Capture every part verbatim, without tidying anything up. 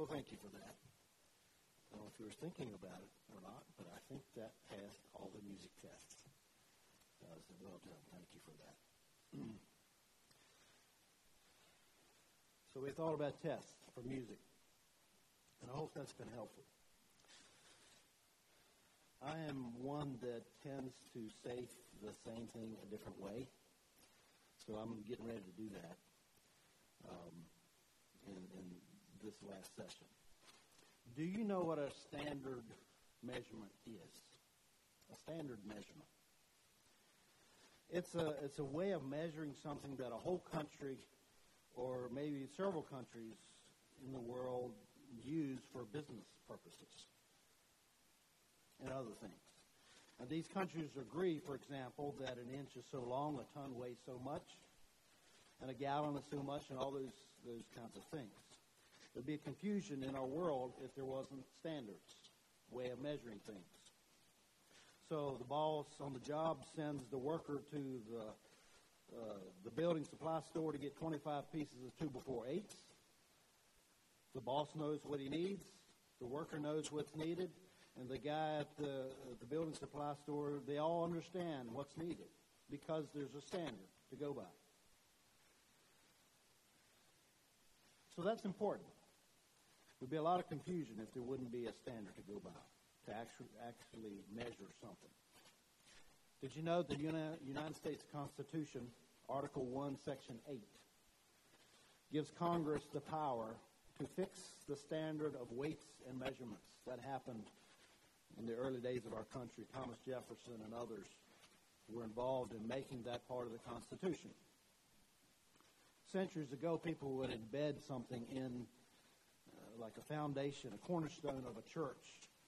Well, thank you for that. I don't know if you were thinking about it or not, but I think that passed all the music tests. I said, well done. Thank you for that. So we thought about tests for music, and I hope that's been helpful. I am one that tends to say the same thing a different way, so I'm getting ready to do that um, in, in this last session. Do you know what a standard measurement is? A standard measurement. It's a, it's a way of measuring something that a whole country or maybe several countries in the world use for business purposes and other things. And these countries agree, for example, that an inch is so long, a ton weighs so much, and a gallon is so much, and all those, those kinds of things. It would be a confusion in our world if there wasn't standards, way of measuring things. So the boss on the job sends the worker to the, uh, the building supply store to get twenty-five pieces of two by four eights. The boss knows what he needs. The worker knows what's needed. And the guy at the, at the building supply store, they all understand what's needed because there's a standard to go by. So that's important. There'd be a lot of confusion if there wouldn't be a standard to go by. To actually, actually measure something. Did you know the Uni- United States Constitution, Article one, Section eight, gives Congress the power to fix the standard of weights and measurements? That happened in the early days of our country. Thomas Jefferson and others were involved in making that part of the Constitution. Centuries ago, people would embed something in, uh, like a foundation, a cornerstone of a church,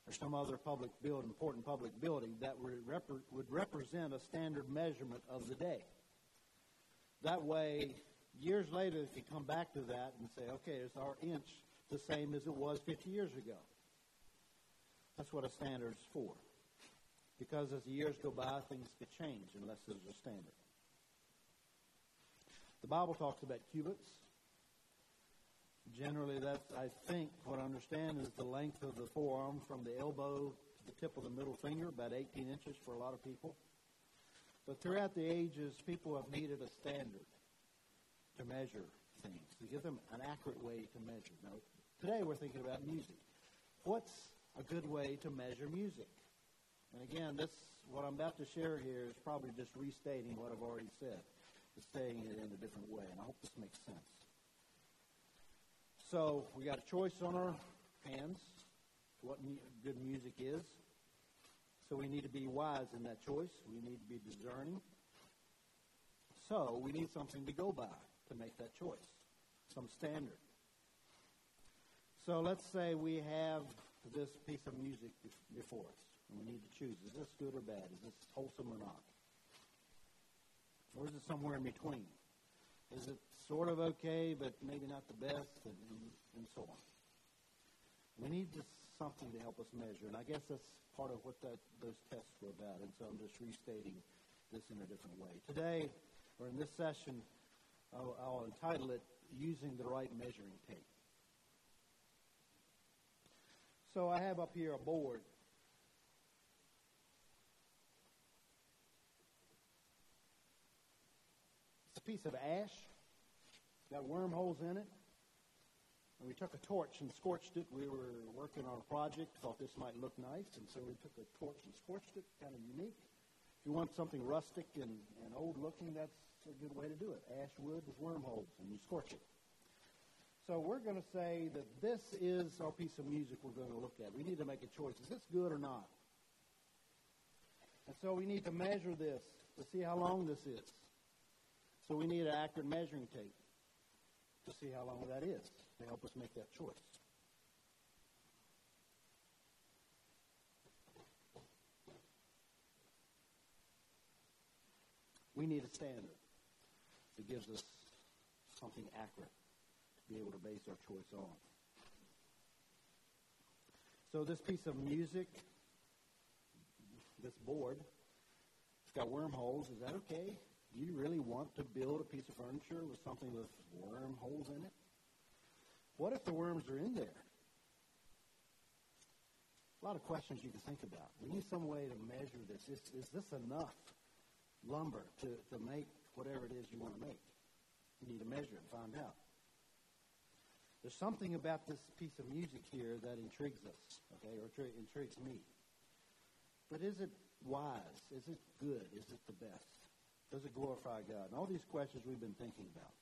or some other public building, important public building, that would, rep- would represent a standard measurement of the day. That way, years later, if you come back to that and say, okay, is our inch the same as it was fifty years ago? That's what a standard is for. Because as the years go by, things could change unless there's a standard. The Bible talks about cubits. Generally, that's, I think, what I understand is the length of the forearm from the elbow to the tip of the middle finger, about eighteen inches for a lot of people. But throughout the ages, people have needed a standard to measure things, to give them an accurate way to measure. Now, today we're thinking about music. What's a good way to measure music? And again, this, what I'm about to share here is probably just restating what I've already said. It's saying it in a different way, and I hope this makes sense. So we got a choice on our hands what mu- good music is. So we need to be wise in that choice. We need to be discerning. So we need something to go by to make that choice, some standard. So let's say we have this piece of music be- before us, and we need to choose, is this good or bad? Is this wholesome or not? Or is it somewhere in between? Is it sort of okay, but maybe not the best, and, and, and so on? We need just something to help us measure, and I guess that's part of what that, those tests were about, and so I'm just restating this in a different way. Today, or in this session, I'll, I'll entitle it, Using the Right Measuring Tape. So I have up here a board. It's a piece of ash. Got wormholes in it, and we took a torch and scorched it. We were working on a project, thought this might look nice, and so we took a torch and scorched it, kind of unique. If you want something rustic and, and old-looking, that's a good way to do it, ash wood with wormholes, and you scorch it. So we're going to say that this is our piece of music we're going to look at. We need to make a choice. Is this good or not? And so we need to measure this to see how long this is. So we need an accurate measuring tape to see how long that is, to help us make that choice. We need a standard that gives us something accurate to be able to base our choice on. So this piece of music, this board, it's got wormholes. Is that okay? Do you really want to build a piece of furniture with something with wormholes in it? What if the worms are in there? lot of questions you can think about. We need some way to measure this. Is, is this enough lumber to, to make whatever it is you want to make? You need to measure it and find out. There's something about this piece of music here that intrigues us, okay, or tri- intrigues me. But is it wise? Is it good? Is it the best? Does it glorify God? And all these questions we've been thinking about.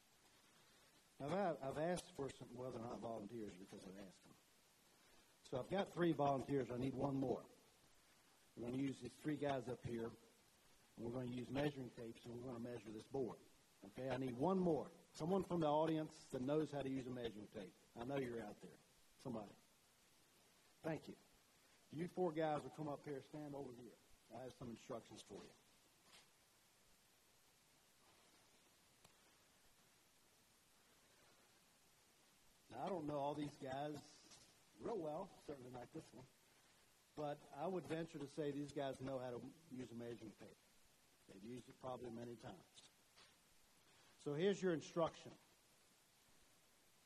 Now, I've, I've asked for some, well, they're not volunteers because I've asked them. So I've got three volunteers. I need one more. We're going to use these three guys up here, and we're going to use measuring tapes, and we're going to measure this board. Okay, I need one more. Someone from the audience that knows how to use a measuring tape. I know you're out there. Somebody. Thank you. You four guys will come up here. Stand over here. I have some instructions for you. Now, I don't know all these guys real well, certainly not this one. But I would venture to say these guys know how to use a measuring tape. They've used it probably many times. So here's your instruction.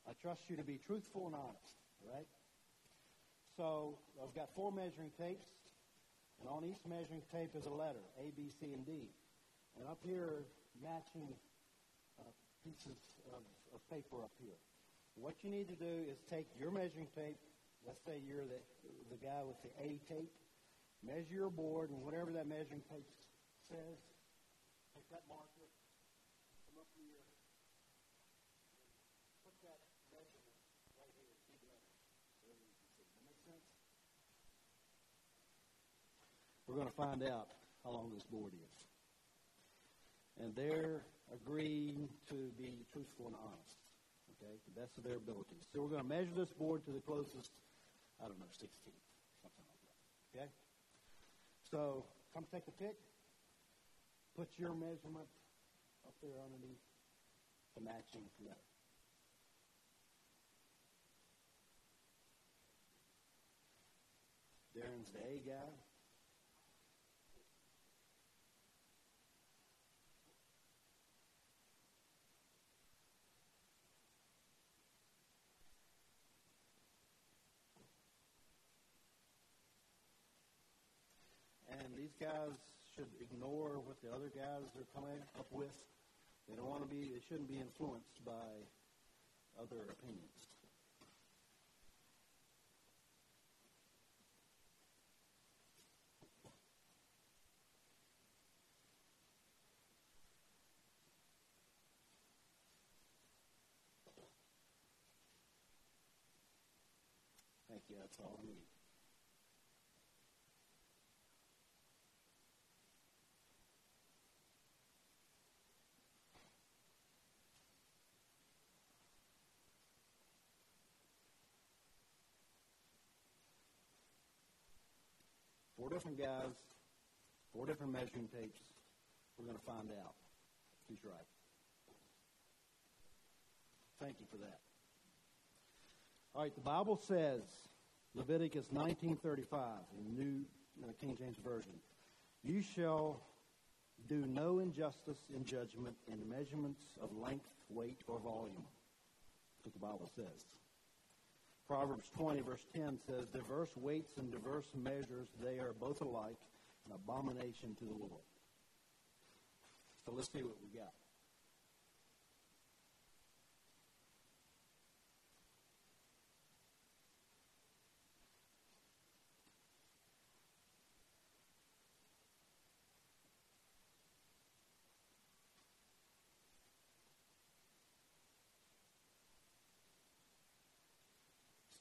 I trust you to be truthful and honest, right? So I've got four measuring tapes, and on each measuring tape is a letter, A, B, C, and D. And up here, matching uh, pieces of, of paper up here. What you need to do is take your measuring tape. Let's say you're the, the guy with the A tape. Measure your board, and whatever that measuring tape says, take that marker, come up here, put that measurement right here, big letter, so everyone can see. Does that make sense? We're going to find out how long this board is. And they're agreeing to be truthful and honest, okay, to the best of their ability. So we're going to measure this board to the closest, I don't know, sixteenth, something like that, okay? So come take a pic. Put your measurement up there underneath the matching letter. Darren's the A guy. And these guys should ignore what the other guys are coming up with. They don't want to be, they shouldn't be influenced by other opinions. Thank you, that's all I need. Four different guys, four different measuring tapes. We're going to find out who's right. Thank you for that. All right, the Bible says, Leviticus nineteen thirty-five, in the New uh, King James Version, you shall do no injustice in judgment in measurements of length, weight, or volume. That's what the Bible says. Proverbs twenty, verse ten says, diverse weights and diverse measures, they are both alike, an abomination to the Lord. So let's see what we got.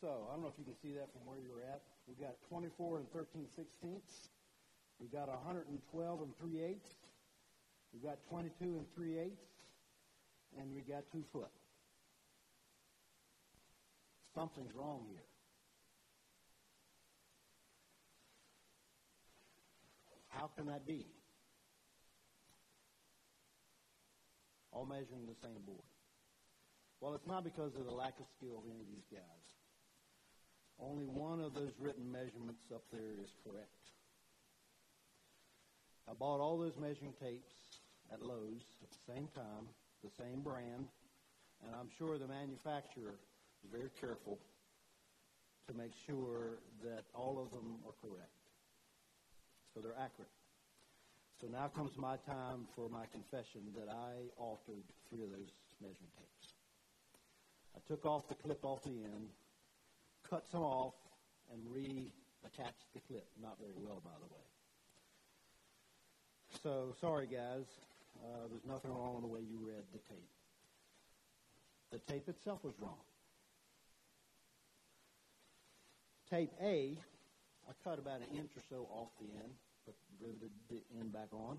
So, I don't know if you can see that from where you're at. We've got twenty-four and thirteen sixteenths. We've got one hundred twelve and three eighths. We've got twenty-two and three eighths. And we've got two foot. Something's wrong here. How can that be? All measuring the same board. Well, it's not because of the lack of skill of any of these guys. Only one of those written measurements up there is correct. I bought all those measuring tapes at Lowe's at the same time, the same brand, and I'm sure the manufacturer is very careful to make sure that all of them are correct, so they're accurate. So now comes my time for my confession that I altered three of those measuring tapes. I took off the clip off the end, cut some off, and reattached the clip. Not very well, by the way. So, sorry guys, uh, there's nothing wrong with the way you read the tape. The tape itself was wrong. Tape A, I cut about an inch or so off the end, but riveted the end back on.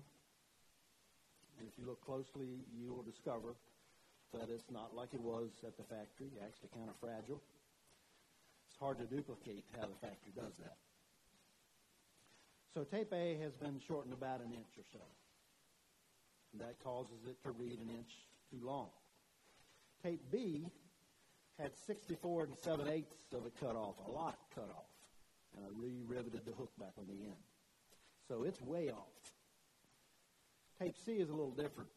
And if you look closely, you will discover that it's not like it was at the factory, actually kind of fragile. It's hard to duplicate how the factory does that. So tape A has been shortened about an inch or so. And that causes it to read an inch too long. Tape B had sixty-four and seven-eighths of it cut off, a lot cut off. And I re-riveted the hook back on the end. So it's way off. Tape C is a little different.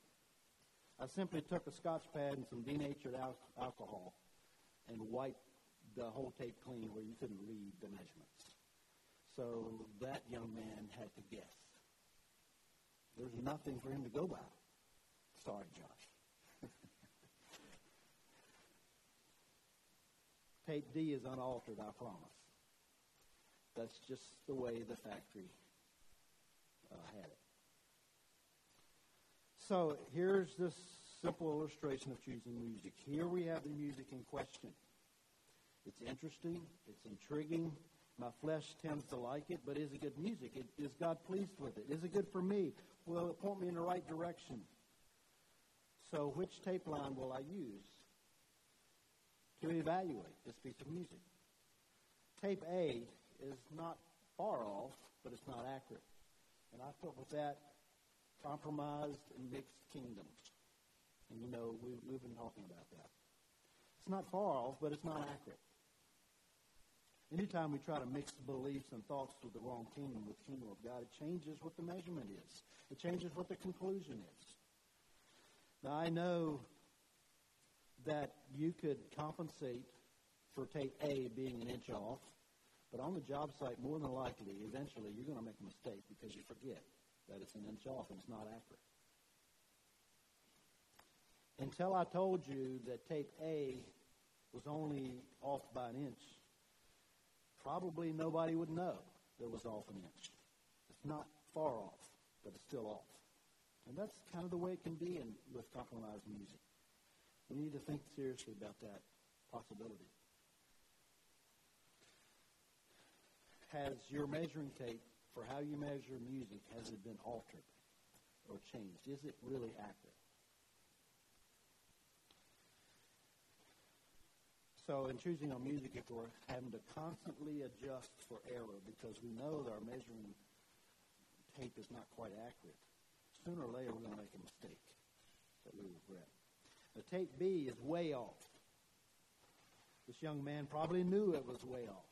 I simply took a Scotch pad and some denatured al- alcohol and wiped the whole tape clean where you couldn't read the measurements. So that young man had to guess. There's nothing for him to go by. Sorry, Josh. Tape D is unaltered, I promise. That's just the way the factory uh, had it. So here's this simple illustration of choosing music. Here we have the music in question. It's interesting. It's intriguing. My flesh tends to like it, but is it good music? It, is God pleased with it? Is it good for me? Will it point me in the right direction? So which tape line will I use to evaluate this piece of music? Tape A is not far off, but it's not accurate. And I put with that compromised and mixed kingdoms. And, you know, we, we've been talking about that. It's not far off, but it's not accurate. Anytime we try to mix beliefs and thoughts with the wrong kingdom, with the kingdom of God, it changes what the measurement is. It changes what the conclusion is. Now, I know that you could compensate for tape A being an inch off, but on the job site, more than likely, eventually, you're going to make a mistake because you forget that it's an inch off and it's not accurate. Until I told you that tape A was only off by an inch, probably nobody would know that was off an inch. It's not far off, but it's still off. And that's kind of the way it can be in, with compromised music. We need to think seriously about that possibility. Has your measuring tape for how you measure music, has it been altered or changed? Is it really accurate? So in choosing our music, if we're having to constantly adjust for error because we know that our measuring tape is not quite accurate, sooner or later we're going to make a mistake that we regret. The tape B is way off. This young man probably knew it was way off.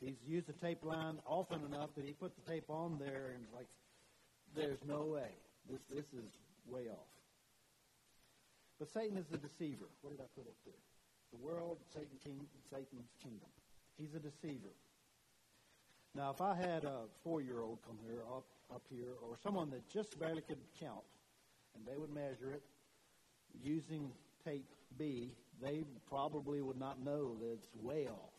He's used the tape line often enough that he put the tape on there and was like, there's no way. This, this is way off. But Satan is the deceiver. What did I put up there? The world, Satan king, Satan's kingdom. He's a deceiver. Now, if I had a four-year-old come here, up, up here, or someone that just barely could count, and they would measure it using tape B, they probably would not know that it's way off.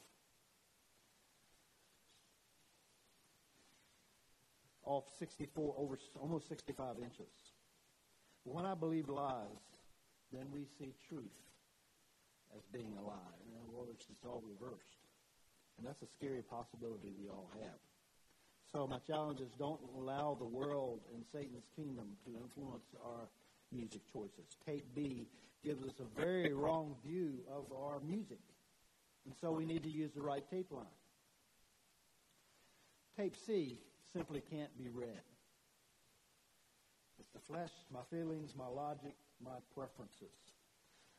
Off sixty-four, over almost sixty-five inches. But when I believe lies, then we see truth as being a lie. In other words, it's all reversed. And that's a scary possibility we all have. So my challenge is, don't allow the world and Satan's kingdom to influence our music choices. Tape B gives us a very wrong view of our music. And so we need to use the right tape line. Tape C simply can't be read. It's the flesh, my feelings, my logic, my preferences.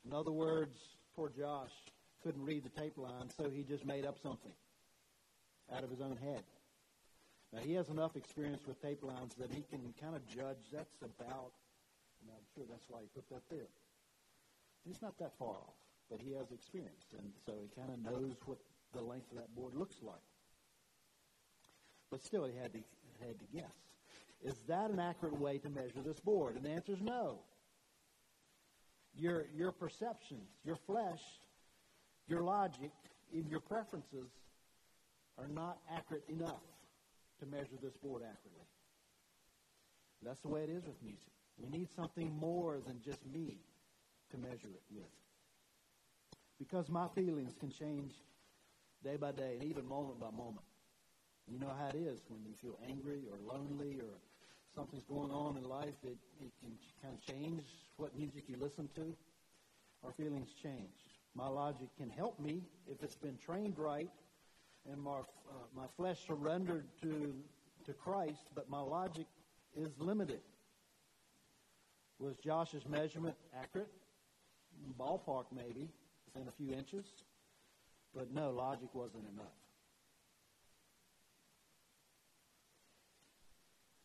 In other words, poor Josh couldn't read the tape line, so he just made up something out of his own head. Now, he has enough experience with tape lines that he can kind of judge that's about, and I'm sure that's why he put that there. He's not that far off, but he has experience, and so he kind of knows what the length of that board looks like. But still, he had to, had to guess. Is that an accurate way to measure this board? And the answer is no. Your, your perceptions, your flesh, your logic, even your preferences are not accurate enough to measure this board accurately. That's the way it is with music. We need something more than just me to measure it with. Because my feelings can change day by day and even moment by moment. You know how it is when you feel angry or lonely or something's going on in life. It, it can kind of change what music you listen to. Our feelings change. My logic can help me if it's been trained right and my, uh, my flesh surrendered to, to Christ, but my logic is limited. Was Josh's measurement accurate? Ballpark maybe, within a few inches. But no, logic wasn't enough.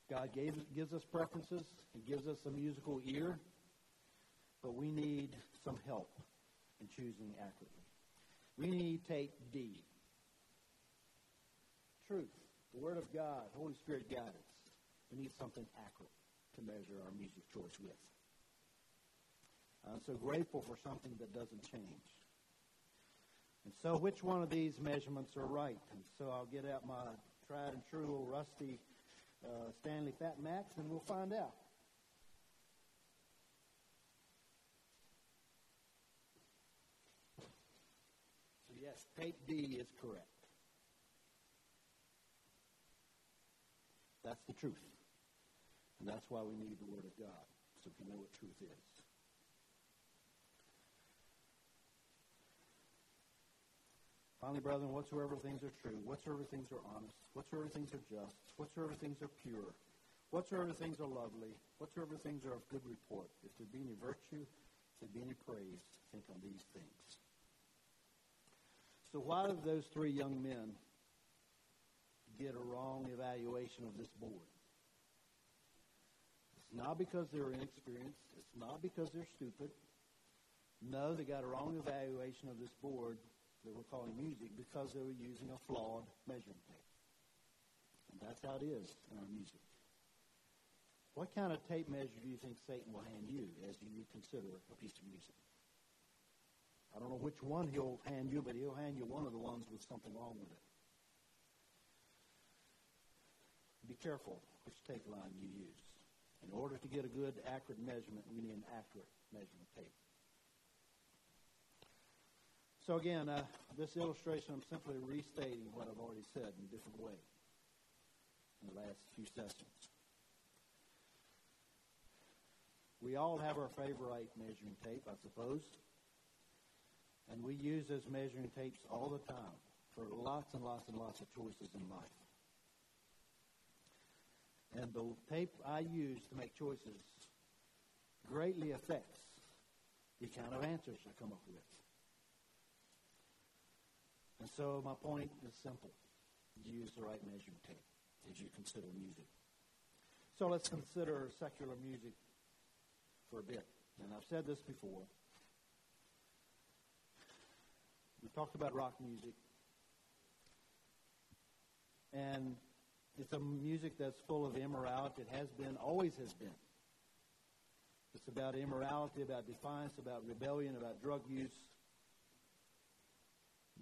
God gave, gives us preferences. He gives us a musical ear. But we need some help in choosing accurately. We need take D. Truth. The Word of God. Holy Spirit guidance. We need something accurate to measure our music choice with. I'm so grateful for something that doesn't change. And so which one of these measurements are right? And so I'll get out my tried and true little rusty uh, Stanley Fat Max and we'll find out. So yes, tape D is correct. That's the truth. And that's why we need the Word of God, so we know what truth is. Finally, brethren, whatsoever things are true, whatsoever things are honest, whatsoever things are just, whatsoever things are pure, whatsoever things are lovely, whatsoever things are of good report, if there be any virtue, if there be any praise, think on these things. So why did those three young men get a wrong evaluation of this board? Not because they're inexperienced. It's not because they're stupid. No, they got a wrong evaluation of this board that we're calling music because they were using a flawed measuring tape. And that's how it is in our music. What kind of tape measure do you think Satan will hand you as you consider a piece of music? I don't know which one he'll hand you, but he'll hand you one of the ones with something wrong with it. Be careful which tape line you use. In order to get a good, accurate measurement, we need an accurate measurement tape. So again, uh, this illustration, I'm simply restating what I've already said in a different way in the last few sessions. We all have our favorite measuring tape, I suppose, and we use those measuring tapes all the time for lots and lots and lots of choices in life. And the tape I use to make choices greatly affects the kind of answers I come up with. And so my point is simple. Use the right measuring tape as you consider music. So let's consider secular music for a bit. And I've said this before. We talked about rock music. And it's a music that's full of immorality. It has been, always has been. It's about immorality, about defiance, about rebellion, about drug use.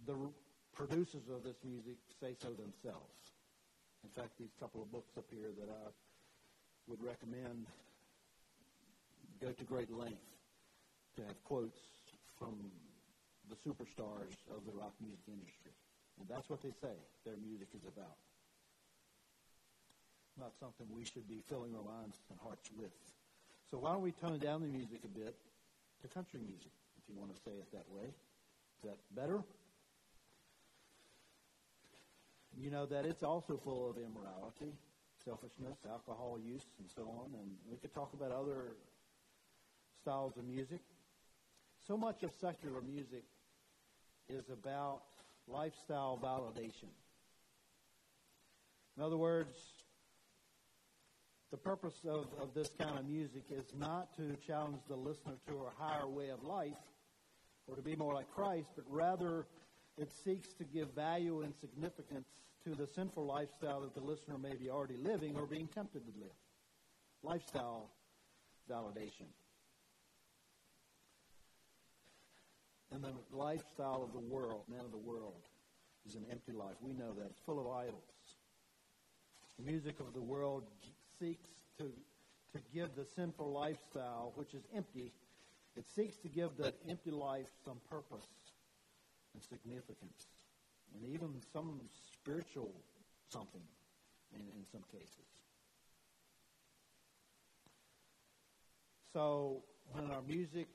The producers of this music say so themselves. In fact, these couple of books up here that I would recommend go to great length to have quotes from the superstars of the rock music industry. And that's what they say their music is about. Not something we should be filling our minds and hearts with. So why don't we tone down the music a bit to country music, if you want to say it that way. Is that better? You know that it's also full of immorality, selfishness, alcohol use, and so on. And we could talk about other styles of music. So much of secular music is about lifestyle validation. In other words, the purpose of, of this kind of music is not to challenge the listener to a higher way of life or to be more like Christ, but rather It seeks to give value and significance to the sinful lifestyle that the listener may be already living or being tempted to live. Lifestyle validation. And the lifestyle of the world, man of the world, is an empty life. We know that. It's full of idols. The music of the world seeks to, to give the sinful lifestyle, which is empty, it seeks to give that empty life some purpose and significance, and even some spiritual something in, in some cases. So when our music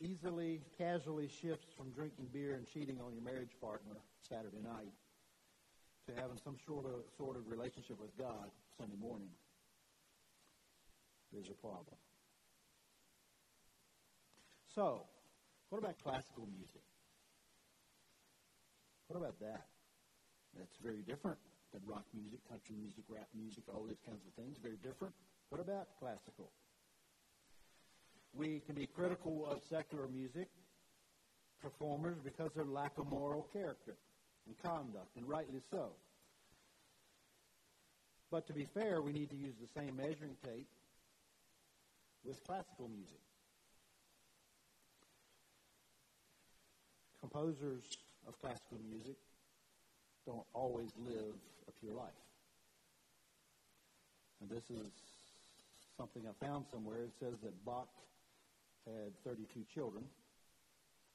easily, casually shifts from drinking beer and cheating on your marriage partner Saturday night to having some sort of, sort of relationship with God Sunday morning, there's a problem. So, what about classical music? What about that? That's very different than rock music, country music, rap music, all these kinds of things. Very different. What about classical? We can be critical of secular music performers because of their lack of moral character and conduct, and rightly so. But to be fair, we need to use the same measuring tape with classical music. Composers of classical music don't always live a pure life. And this is something I found somewhere. It says that Bach had thirty-two children.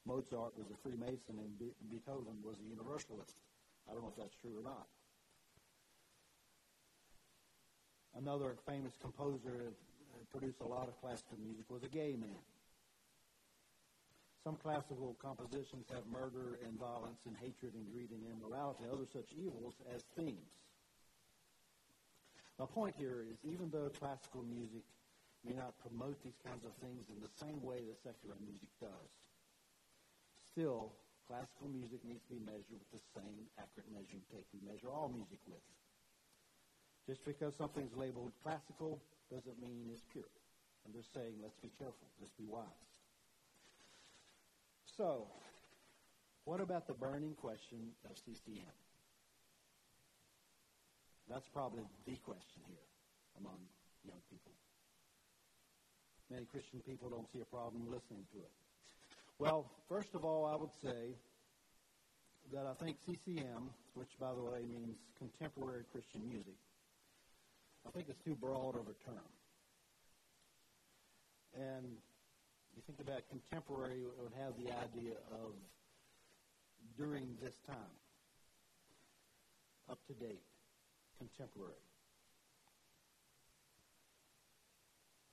Mozart was a Freemason, and Beethoven was a Universalist. I don't know if that's true or not. Another famous composer that produced a lot of classical music was a gay man. Some classical compositions have murder and violence and hatred and greed and immorality and other such evils as themes. My point here is, even though classical music may not promote these kinds of things in the same way that secular music does, still, classical music needs to be measured with the same accurate measuring tape we measure all music with. Just because something's labeled classical doesn't mean it's pure. I'm just saying, let's be careful. Let's be wise. So, what about the burning question of C C M? That's probably the question here among young people. Many Christian people don't see a problem listening to it. Well, first of all, I would say that I think C C M, which, by the way, means contemporary Christian music, I think it's too broad of a term. And you think about contemporary, it would have the idea of during this time, up to date, contemporary.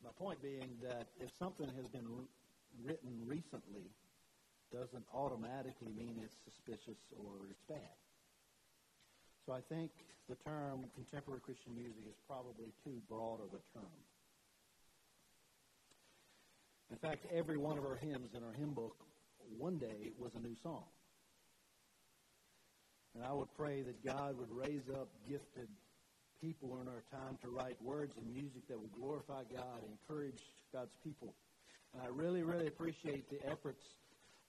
My point being that if something has been written recently, doesn't automatically mean it's suspicious or it's bad. So I think the term contemporary Christian music is probably too broad of a term. In fact, every one of our hymns in our hymn book one day was a new song. And I would pray that God would raise up gifted people in our time to write words and music that would glorify God and encourage God's people. And I really, really appreciate the efforts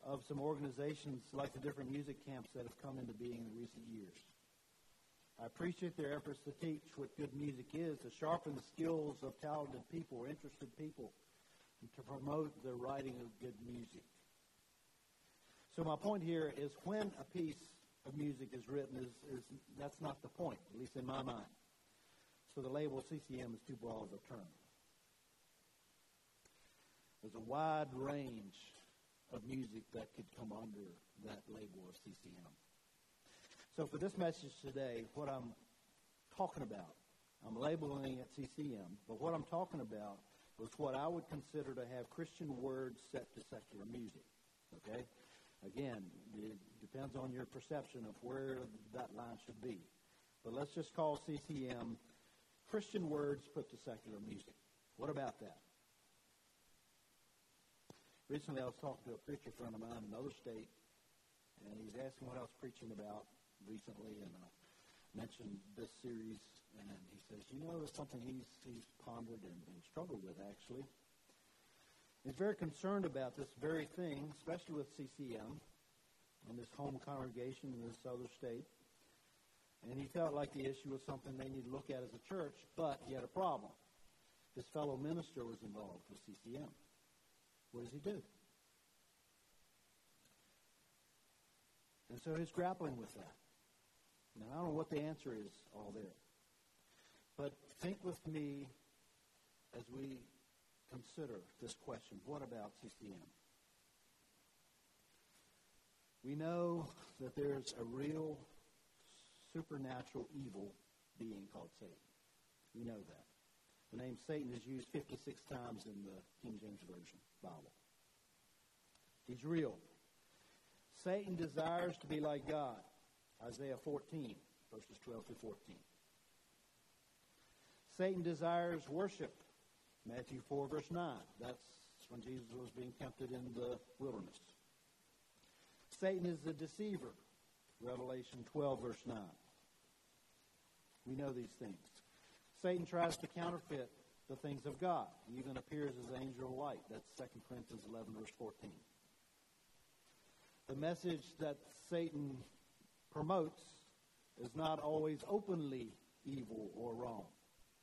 of some organizations like the different music camps that have come into being in recent years. I appreciate their efforts to teach what good music is, to sharpen the skills of talented people or interested people, and to promote the writing of good music. So my point here is, when a piece of music is written, is, is that's not the point, at least in my mind. So the label C C M is too broad of a term. There's a wide range of music that could come under that label of C C M. So for this message today, what I'm talking about, I'm labeling it C C M, but what I'm talking about was what I would consider to have Christian words set to secular music, okay? Again, it depends on your perception of where that line should be. But let's just call C C M Christian words put to secular music. What about that? Recently, I was talking to a preacher friend of mine in another state, and he was asking what I was preaching about recently, and I mentioned this series, and he says, you know, it's something he's, he's pondered and, and struggled with, actually. He's very concerned about this very thing, especially with C C M, in this home congregation in this other state. And he felt like the issue was something they needed to look at as a church, but he had a problem. His fellow minister was involved with C C M. What does he do? And so he's grappling with that. Now, I don't know what the answer is all there. But think with me as we consider this question. What about C C M? We know that there's a real supernatural evil being called Satan. We know that. The name Satan is used fifty-six times in the King James Version Bible. He's real. Satan desires to be like God. Isaiah fourteen, verses twelve through fourteen. Satan desires worship. Matthew four, verse nine. That's when Jesus was being tempted in the wilderness. Satan is the deceiver. Revelation twelve, verse nine. We know these things. Satan tries to counterfeit the things of God. He even appears as an angel of light. That's Second Corinthians eleven, verse fourteen. The message that Satan promotes is not always openly evil or wrong.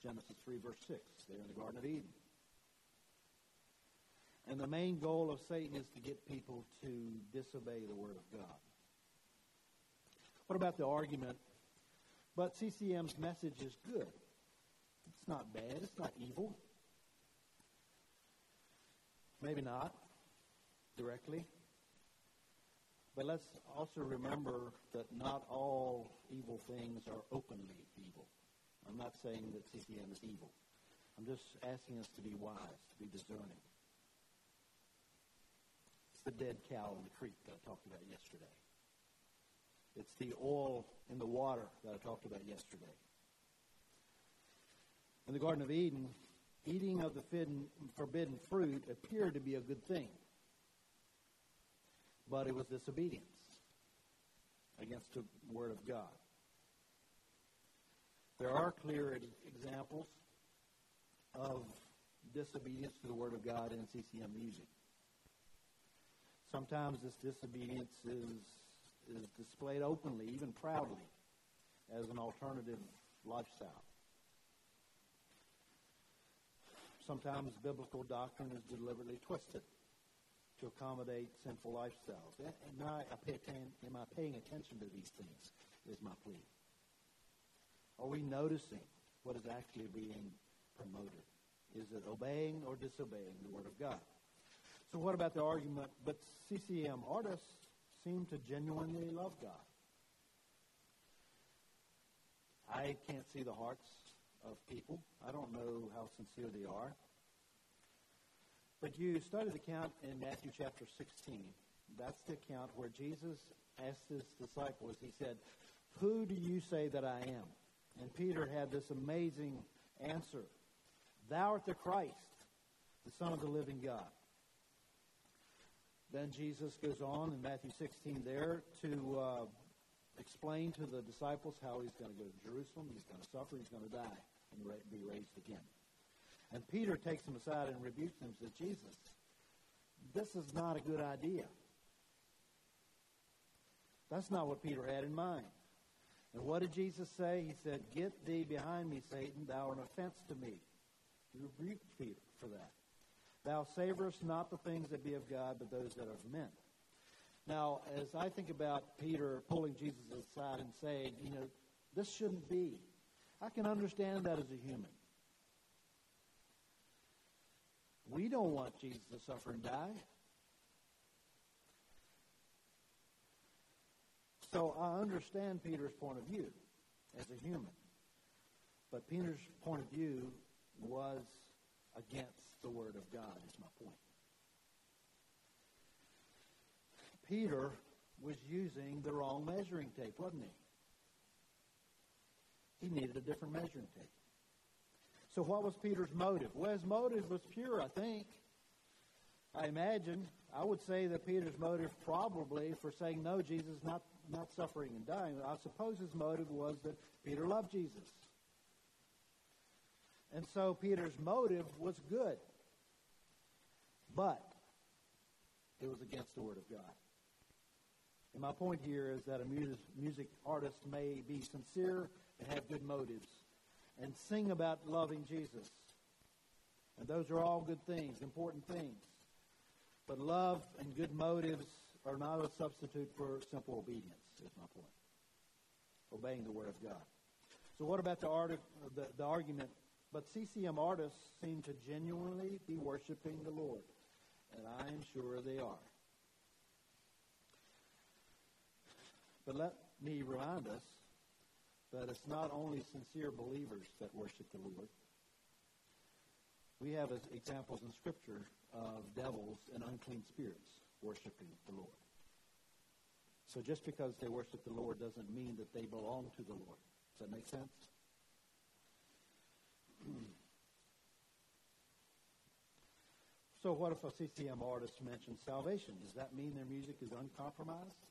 Genesis three, verse six, there in the Garden of Eden. And the main goal of Satan is to get people to disobey the Word of God. What about the argument, but C C M's message is good? It's not bad. It's not evil. Maybe not directly. But let's also remember that not all evil things are openly evil. I'm not saying that C C M is evil. I'm just asking us to be wise, to be discerning. It's the dead cow in the creek that I talked about yesterday. It's the oil in the water that I talked about yesterday. In the Garden of Eden, eating of the forbidden fruit appeared to be a good thing. But it was disobedience against the Word of God. There are clear examples of disobedience to the Word of God in C C M music. Sometimes this disobedience is, is displayed openly, even proudly, as an alternative lifestyle. Sometimes biblical doctrine is deliberately twisted to accommodate sinful lifestyles. Am I, am I paying attention to these things, is my plea. Are we noticing what is actually being promoted? Is it obeying or disobeying the Word of God? So what about the argument, but C C M artists seem to genuinely love God? I can't see the hearts of people. I don't know how sincere they are. But you study the account in Matthew chapter sixteen. That's the account where Jesus asked his disciples, he said, "Who do you say that I am?" And Peter had this amazing answer. "Thou art the Christ, the Son of the living God." Then Jesus goes on in Matthew sixteen there to uh, explain to the disciples how he's going to go to Jerusalem, he's going to suffer, he's going to die, and be raised again. And Peter takes him aside and rebukes him and says, "Jesus, this is not a good idea." That's not what Peter had in mind. And what did Jesus say? He said, "Get thee behind me, Satan, thou art an offense to me." He rebuked Peter for that. "Thou savorest not the things that be of God, but those that are of men." Now, as I think about Peter pulling Jesus aside and saying, you know, this shouldn't be, I can understand that as a human. We don't want Jesus to suffer and die. So I understand Peter's point of view as a human. But Peter's point of view was against the Word of God, is my point. Peter was using the wrong measuring tape, wasn't he? He needed a different measuring tape. So what was Peter's motive? Well, his motive was pure, I think. I imagine. I would say that Peter's motive probably for saying, no, Jesus is not, not suffering and dying. I suppose his motive was that Peter loved Jesus. And so Peter's motive was good. But it was against the Word of God. And my point here is that a music, music artist may be sincere and have good motives and sing about loving Jesus. And those are all good things, important things. But love and good motives are not a substitute for simple obedience, is my point. Obeying the Word of God. So what about the, art, the, the argument? But C C M artists seem to genuinely be worshiping the Lord. And I am sure they are. But let me remind us that it's not only sincere believers that worship the Lord. We have examples in Scripture of devils and unclean spirits worshiping the Lord. So just because they worship the Lord doesn't mean that they belong to the Lord. Does that make sense? So what if a C C M artist mentions salvation? Does that mean their music is uncompromised?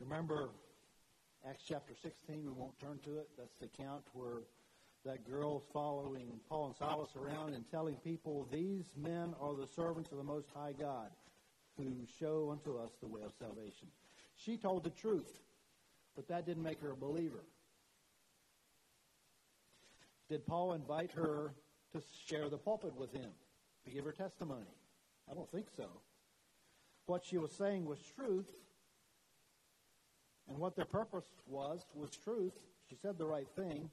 Remember Acts chapter sixteen, we won't turn to it. That's the account where that girl's following Paul and Silas around and telling people, these men are the servants of the Most High God who show unto us the way of salvation. She told the truth, but that didn't make her a believer. Did Paul invite her to share the pulpit with him, to give her testimony? I don't think so. What she was saying was truth, and what their purpose was was truth. She said the right thing,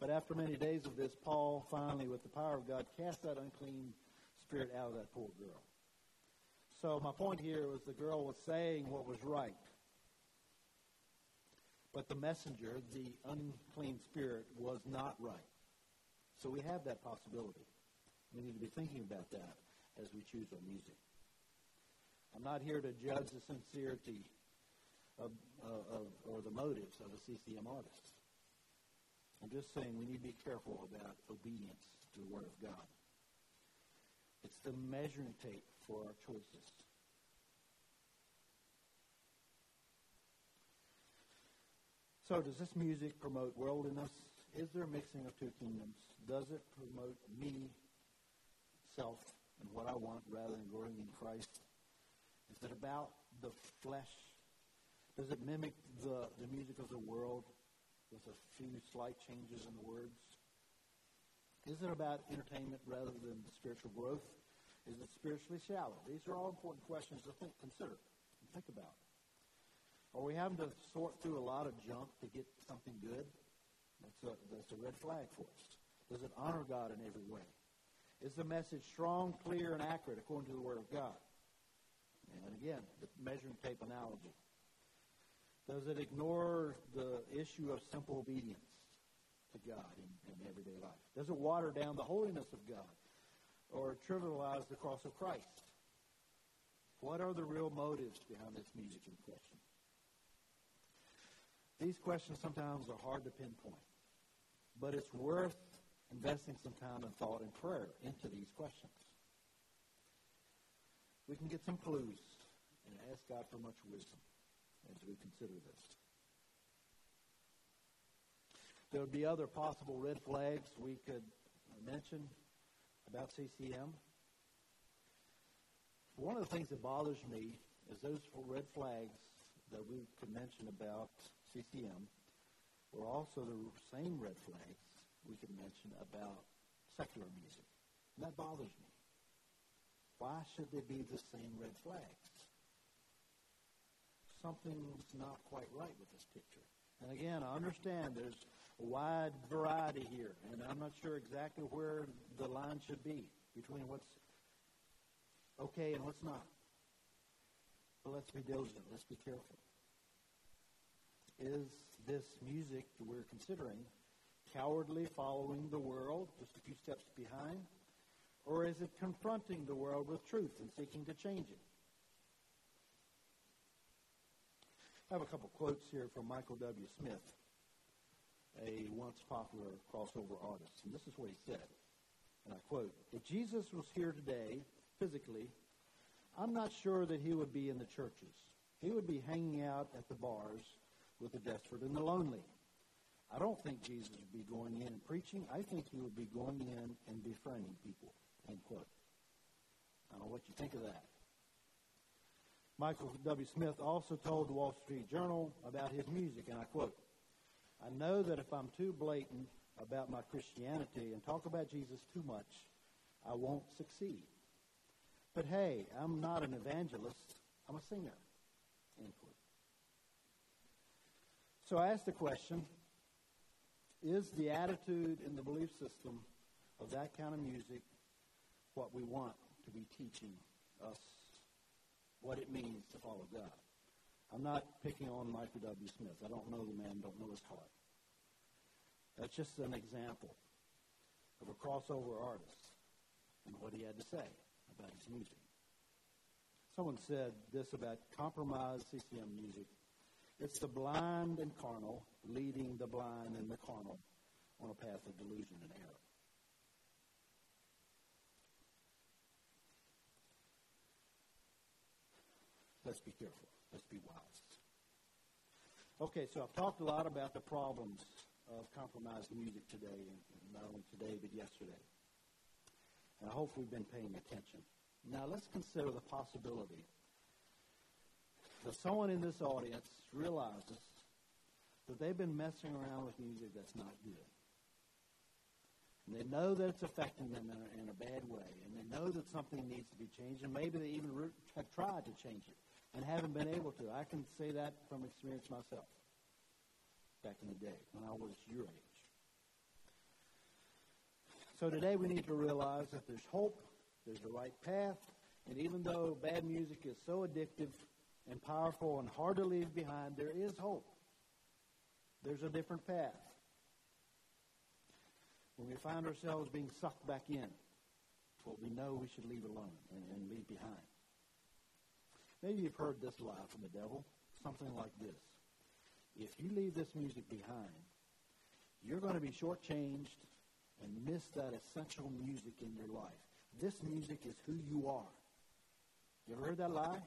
but after many days of this, Paul finally, with the power of God, cast that unclean spirit out of that poor girl. So my point here was the girl was saying what was right, but the messenger, the unclean spirit, was not right. So we have that possibility. We need to be thinking about that as we choose our music. I'm not here to judge the sincerity of, uh, of or the motives of a C C M artist. I'm just saying we need to be careful about obedience to the Word of God. It's the measuring tape for our choices. So does this music promote worldliness? Is there a mixing of two kingdoms? Does it promote me, self, and what I want rather than growing in Christ? Is it about the flesh? Does it mimic the, the music of the world with a few slight changes in the words? Is it about entertainment rather than spiritual growth? Is it spiritually shallow? These are all important questions to think, consider and think about. Are we having to sort through a lot of junk to get something good? That's a, that's a red flag for us. Does it honor God in every way? Is the message strong, clear, and accurate according to the Word of God? And again, the measuring tape analogy. Does it ignore the issue of simple obedience to God in, in everyday life? Does it water down the holiness of God or trivialize the cross of Christ? What are the real motives behind this music in question? These questions sometimes are hard to pinpoint, but it's worth investing some time and thought and prayer into these questions. We can get some clues and ask God for much wisdom as we consider this. There would be other possible red flags we could mention about C C M. One of the things that bothers me is those red flags that we could mention about C C M were also the same red flags we could mention about secular music. And that bothers me. Why should there be the same red flags? Something's not quite right with this picture. And again, I understand there's a wide variety here, and I'm not sure exactly where the line should be between what's okay and what's not. But let's be diligent. Let's be careful. Is this music that we're considering cowardly following the world, just a few steps behind? Or is it confronting the world with truth and seeking to change it? I have a couple quotes here from Michael W. Smith, a once popular crossover artist. And this is what he said, and I quote, "If Jesus was here today, physically, I'm not sure that he would be in the churches. He would be hanging out at the bars with the desperate and the lonely. I don't think Jesus would be going in and preaching. I think he would be going in and befriending people." End quote. I don't know what you think of that. Michael W. Smith also told the Wall Street Journal about his music, and I quote, "I know that if I'm too blatant about my Christianity and talk about Jesus too much, I won't succeed. But hey, I'm not an evangelist. I'm a singer." End quote. So I asked the question, is the attitude and the belief system of that kind of music what we want to be teaching us, what it means to follow God? I'm not picking on Michael W. Smith. I don't know the man, don't know his heart. That's just an example of a crossover artist and what he had to say about his music. Someone said this about compromised C C M music. It's the blind and carnal leading the blind and the carnal on a path of delusion and error. Let's be careful. Let's be wise. Okay, so I've talked a lot about the problems of compromised music today, and not only today, but yesterday. And I hope we've been paying attention. Now, let's consider the possibility that someone in this audience realizes that they've been messing around with music that's not good. And they know that it's affecting them in a, in a bad way, and they know that something needs to be changed, and maybe they even re- have tried to change it and haven't been able to. I can say that from experience myself back in the day when I was your age. So today we need to realize that there's hope, there's the right path, and even though bad music is so addictive and powerful and hard to leave behind, there is hope. There's a different path. When we find ourselves being sucked back in, what we know we should leave alone and, and leave behind. Maybe you've heard this lie from the devil, something like this. If you leave this music behind, you're going to be shortchanged and miss that essential music in your life. This music is who you are. You ever heard that lie?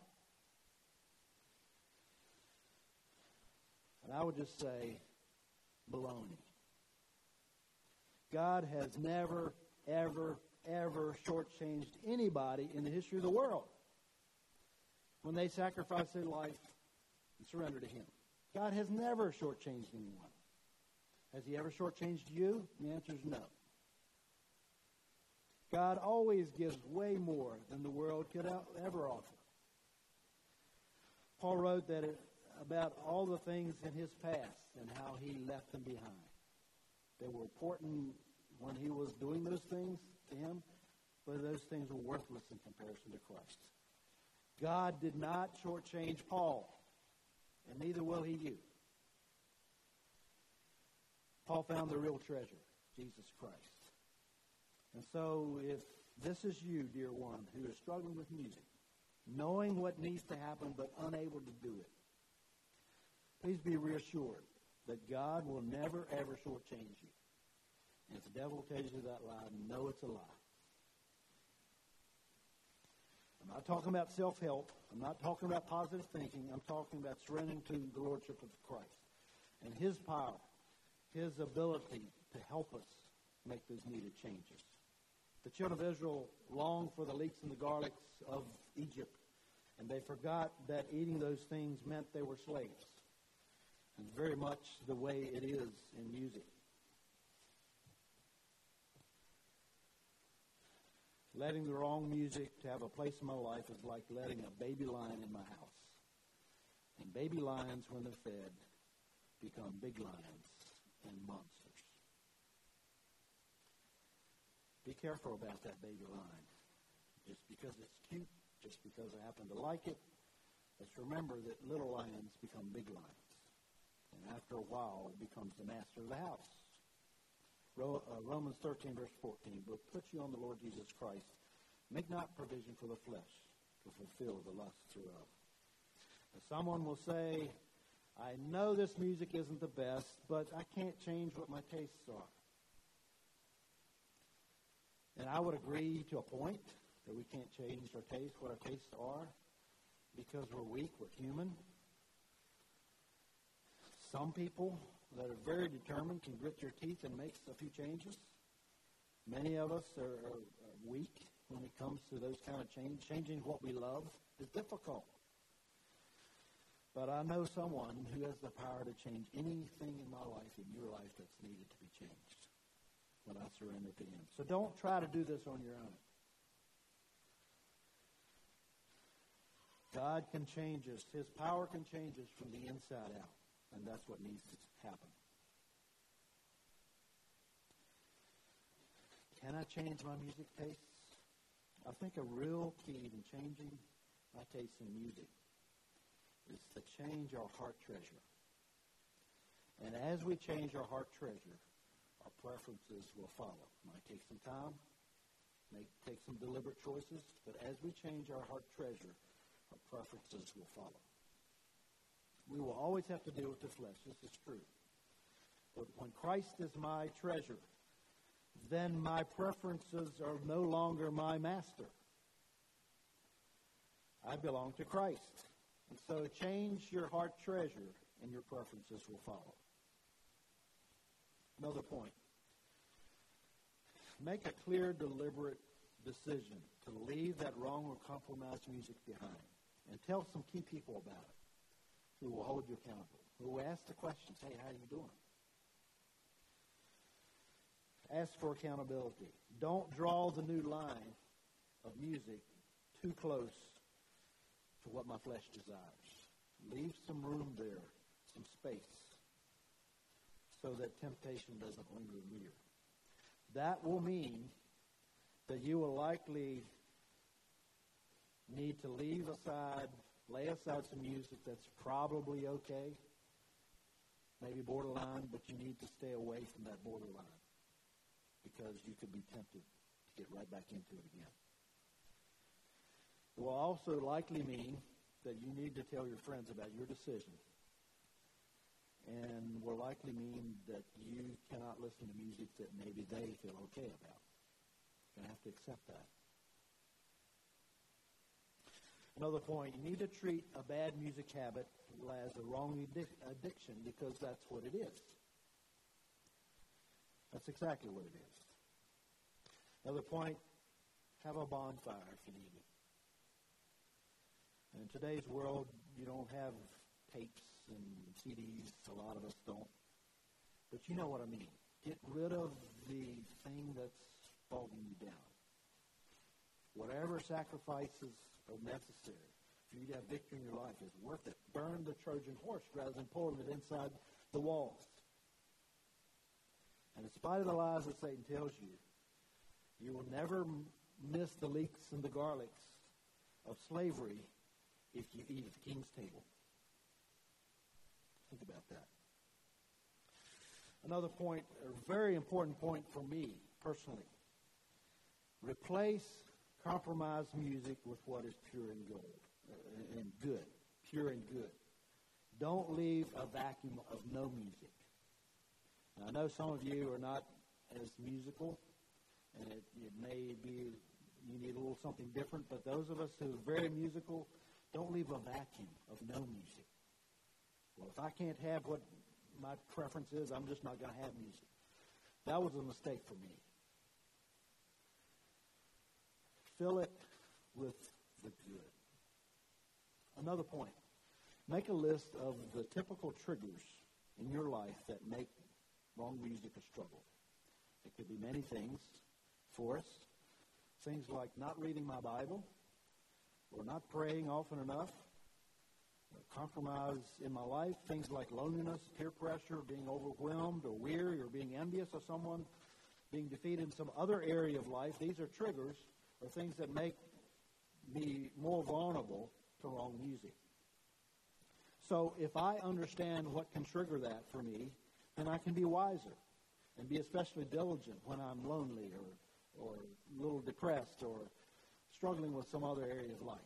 And I would just say, baloney. God has never, ever, ever shortchanged anybody in the history of the world when they sacrificed their life and surrendered to Him. God has never shortchanged anyone. Has He ever shortchanged you? The answer is no. God always gives way more than the world could ever offer. Paul wrote that it about all the things in his past and how he left them behind. They were important when he was doing those things to him, but those things were worthless in comparison to Christ. God did not shortchange Paul, and neither will he you. Paul found the real treasure, Jesus Christ. And so if this is you, dear one, who is struggling with music, knowing what needs to happen but unable to do it, please be reassured that God will never, ever shortchange you. And if the devil tells you that lie, know it's a lie. I'm not talking about self-help. I'm not talking about positive thinking. I'm talking about surrendering to the Lordship of Christ and His power, His ability to help us make those needed changes. The children of Israel longed for the leeks and the garlics of Egypt, and they forgot that eating those things meant they were slaves. It's very much the way it is in music. Letting the wrong music to have a place in my life is like letting a baby lion in my house. And baby lions, when they're fed, become big lions and monsters. Be careful about that baby lion. Just because it's cute, just because I happen to like it, let's remember that little lions become big lions. And after a while, it becomes the master of the house. Romans thirteen, verse fourteen, will put you on the Lord Jesus Christ. Make not provision for the flesh to fulfill the lust thereof. Now, someone will say, I know this music isn't the best, but I can't change what my tastes are. And I would agree to a point that we can't change our taste, what our tastes are, because we're weak, we're human. Some people that are very determined can grit their teeth and make a few changes. Many of us are, are, are weak when it comes to those kind of change. Changing what we love is difficult. But I know someone who has the power to change anything in my life, in your life, that's needed to be changed when I surrender to Him. So don't try to do this on your own. God can change us. His power can change us from the inside out. And that's what needs to happen. Can I change my music tastes? I think a real key to changing my taste in music is to change our heart treasure. And as we change our heart treasure, our preferences will follow. It might take some time, may take some deliberate choices, but as we change our heart treasure, our preferences will follow. We will always have to deal with the flesh. This is true. But when Christ is my treasure, then my preferences are no longer my master. I belong to Christ. And so change your heart treasure and your preferences will follow. Another point. Make a clear, deliberate decision to leave that wrong or compromised music behind and tell some key people about it who will hold you accountable, who will ask the questions, hey, how are you doing? Ask for accountability. Don't draw the new line of music too close to what my flesh desires. Leave some room there, some space, so that temptation doesn't linger near. That will mean that you will likely need to leave aside Lay aside some music that's probably okay, maybe borderline, but you need to stay away from that borderline because you could be tempted to get right back into it again. It will also likely mean that you need to tell your friends about your decision, and will likely mean that you cannot listen to music that maybe they feel okay about. You're going to have to accept that. Another point, you need to treat a bad music habit as a wrong addiction because that's what it is. That's exactly what it is. Another point, have a bonfire if you need it. In today's world, you don't have tapes and C Ds. A lot of us don't. But you know what I mean. Get rid of the thing that's bogging you down. Whatever sacrifices are necessary for you to have victory in your life is worth it. Burn the Trojan horse rather than pulling it inside the walls. And in spite of the lies that Satan tells you, you will never miss the leeks and the garlics of slavery if you eat at the king's table. Think about that. Another point, a very important point for me personally, replace compromise music with what is pure and good, and good, pure and good. Don't leave a vacuum of no music. Now, I know some of you are not as musical, and it, it may be you need a little something different, but those of us who are very musical, don't leave a vacuum of no music. Well, if I can't have what my preference is, I'm just not going to have music. That was a mistake for me. Fill it with the good. Another point. Make a list of the typical triggers in your life that make wrong music a struggle. It could be many things for us. Things like not reading my Bible or not praying often enough, compromise in my life, things like loneliness, peer pressure, being overwhelmed or weary or being envious of someone, being defeated in some other area of life. These are triggers or things that make me more vulnerable to wrong music. So if I understand what can trigger that for me, then I can be wiser and be especially diligent when I'm lonely or, or a little depressed or struggling with some other area of life.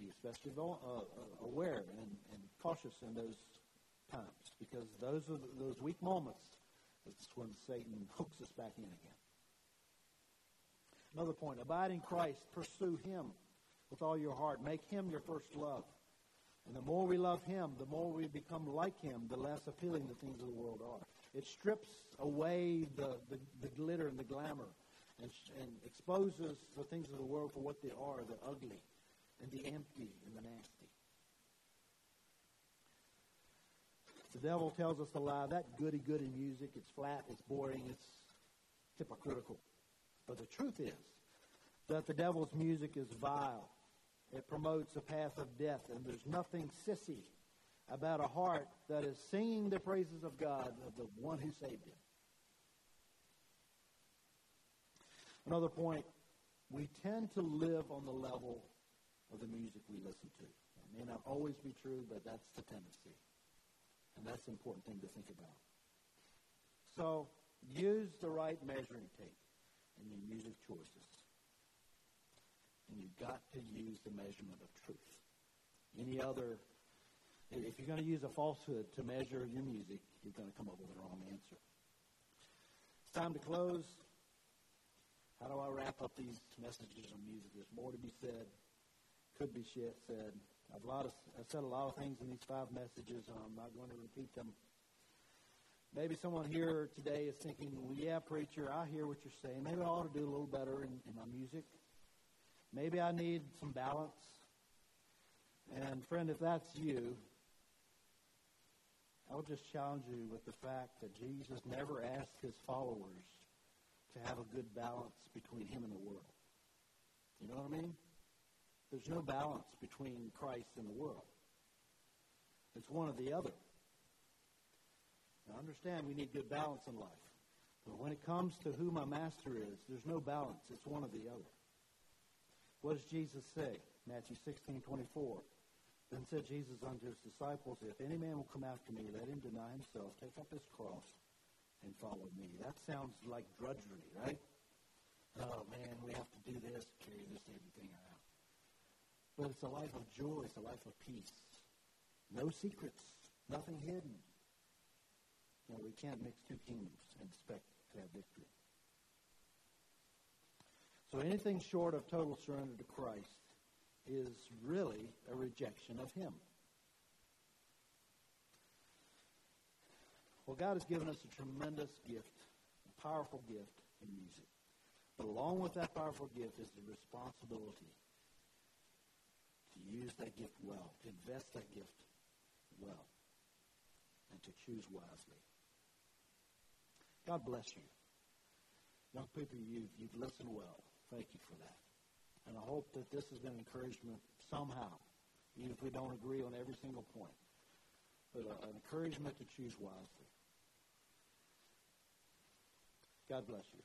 Be especially uh, aware and, and cautious in those times because those are the, those weak moments that's when Satan hooks us back in again. Another point, abide in Christ, pursue Him with all your heart. Make Him your first love. And the more we love Him, the more we become like Him, the less appealing the things of the world are. It strips away the, the, the glitter and the glamour and, and exposes the things of the world for what they are, the ugly and the empty and the nasty. The devil tells us a lie. That goody-goody music, it's flat, it's boring, it's hypocritical. But the truth is that the devil's music is vile. It promotes a path of death, and there's nothing sissy about a heart that is singing the praises of God, of the one who saved him. Another point, we tend to live on the level of the music we listen to. It may not always be true, but that's the tendency. And that's an important thing to think about. So use the right measuring tape in your music choices. And you've got to use the measurement of truth. Any other, if you're going to use a falsehood to measure your music, you're going to come up with the wrong answer. It's time to close. How do I wrap up these messages on music? There's more to be said, could be shit said. I've, lot of, I've said a lot of things in these five messages, and I'm not going to repeat them. Maybe someone here today is thinking, well, yeah, preacher, I hear what you're saying. Maybe I ought to do a little better in, in my music. Maybe I need some balance. And, friend, if that's you, I'll just challenge you with the fact that Jesus never asked his followers to have a good balance between him and the world. You know what I mean? There's no balance between Christ and the world. It's one or the other. Now, understand we need good balance in life. But when it comes to who my master is, there's no balance. It's one or the other. What does Jesus say? Matthew sixteen twenty-four. Then said Jesus unto his disciples, if any man will come after me, let him deny himself, take up his cross, and follow me. That sounds like drudgery, right? Oh, man, we have to do this, carry this, everything around. But it's a life of joy. It's a life of peace. No secrets. Nothing hidden. You know, we can't mix two kingdoms and expect to have victory. So anything short of total surrender to Christ is really a rejection of him. Well, God has given us a tremendous gift, a powerful gift in music. But along with that powerful gift is the responsibility to use that gift well, to invest that gift well, and to choose wisely. God bless you. Young people, you've, you've listened well. Thank you for that. And I hope that this has been an encouragement somehow, even if we don't agree on every single point. But an encouragement to choose wisely. God bless you.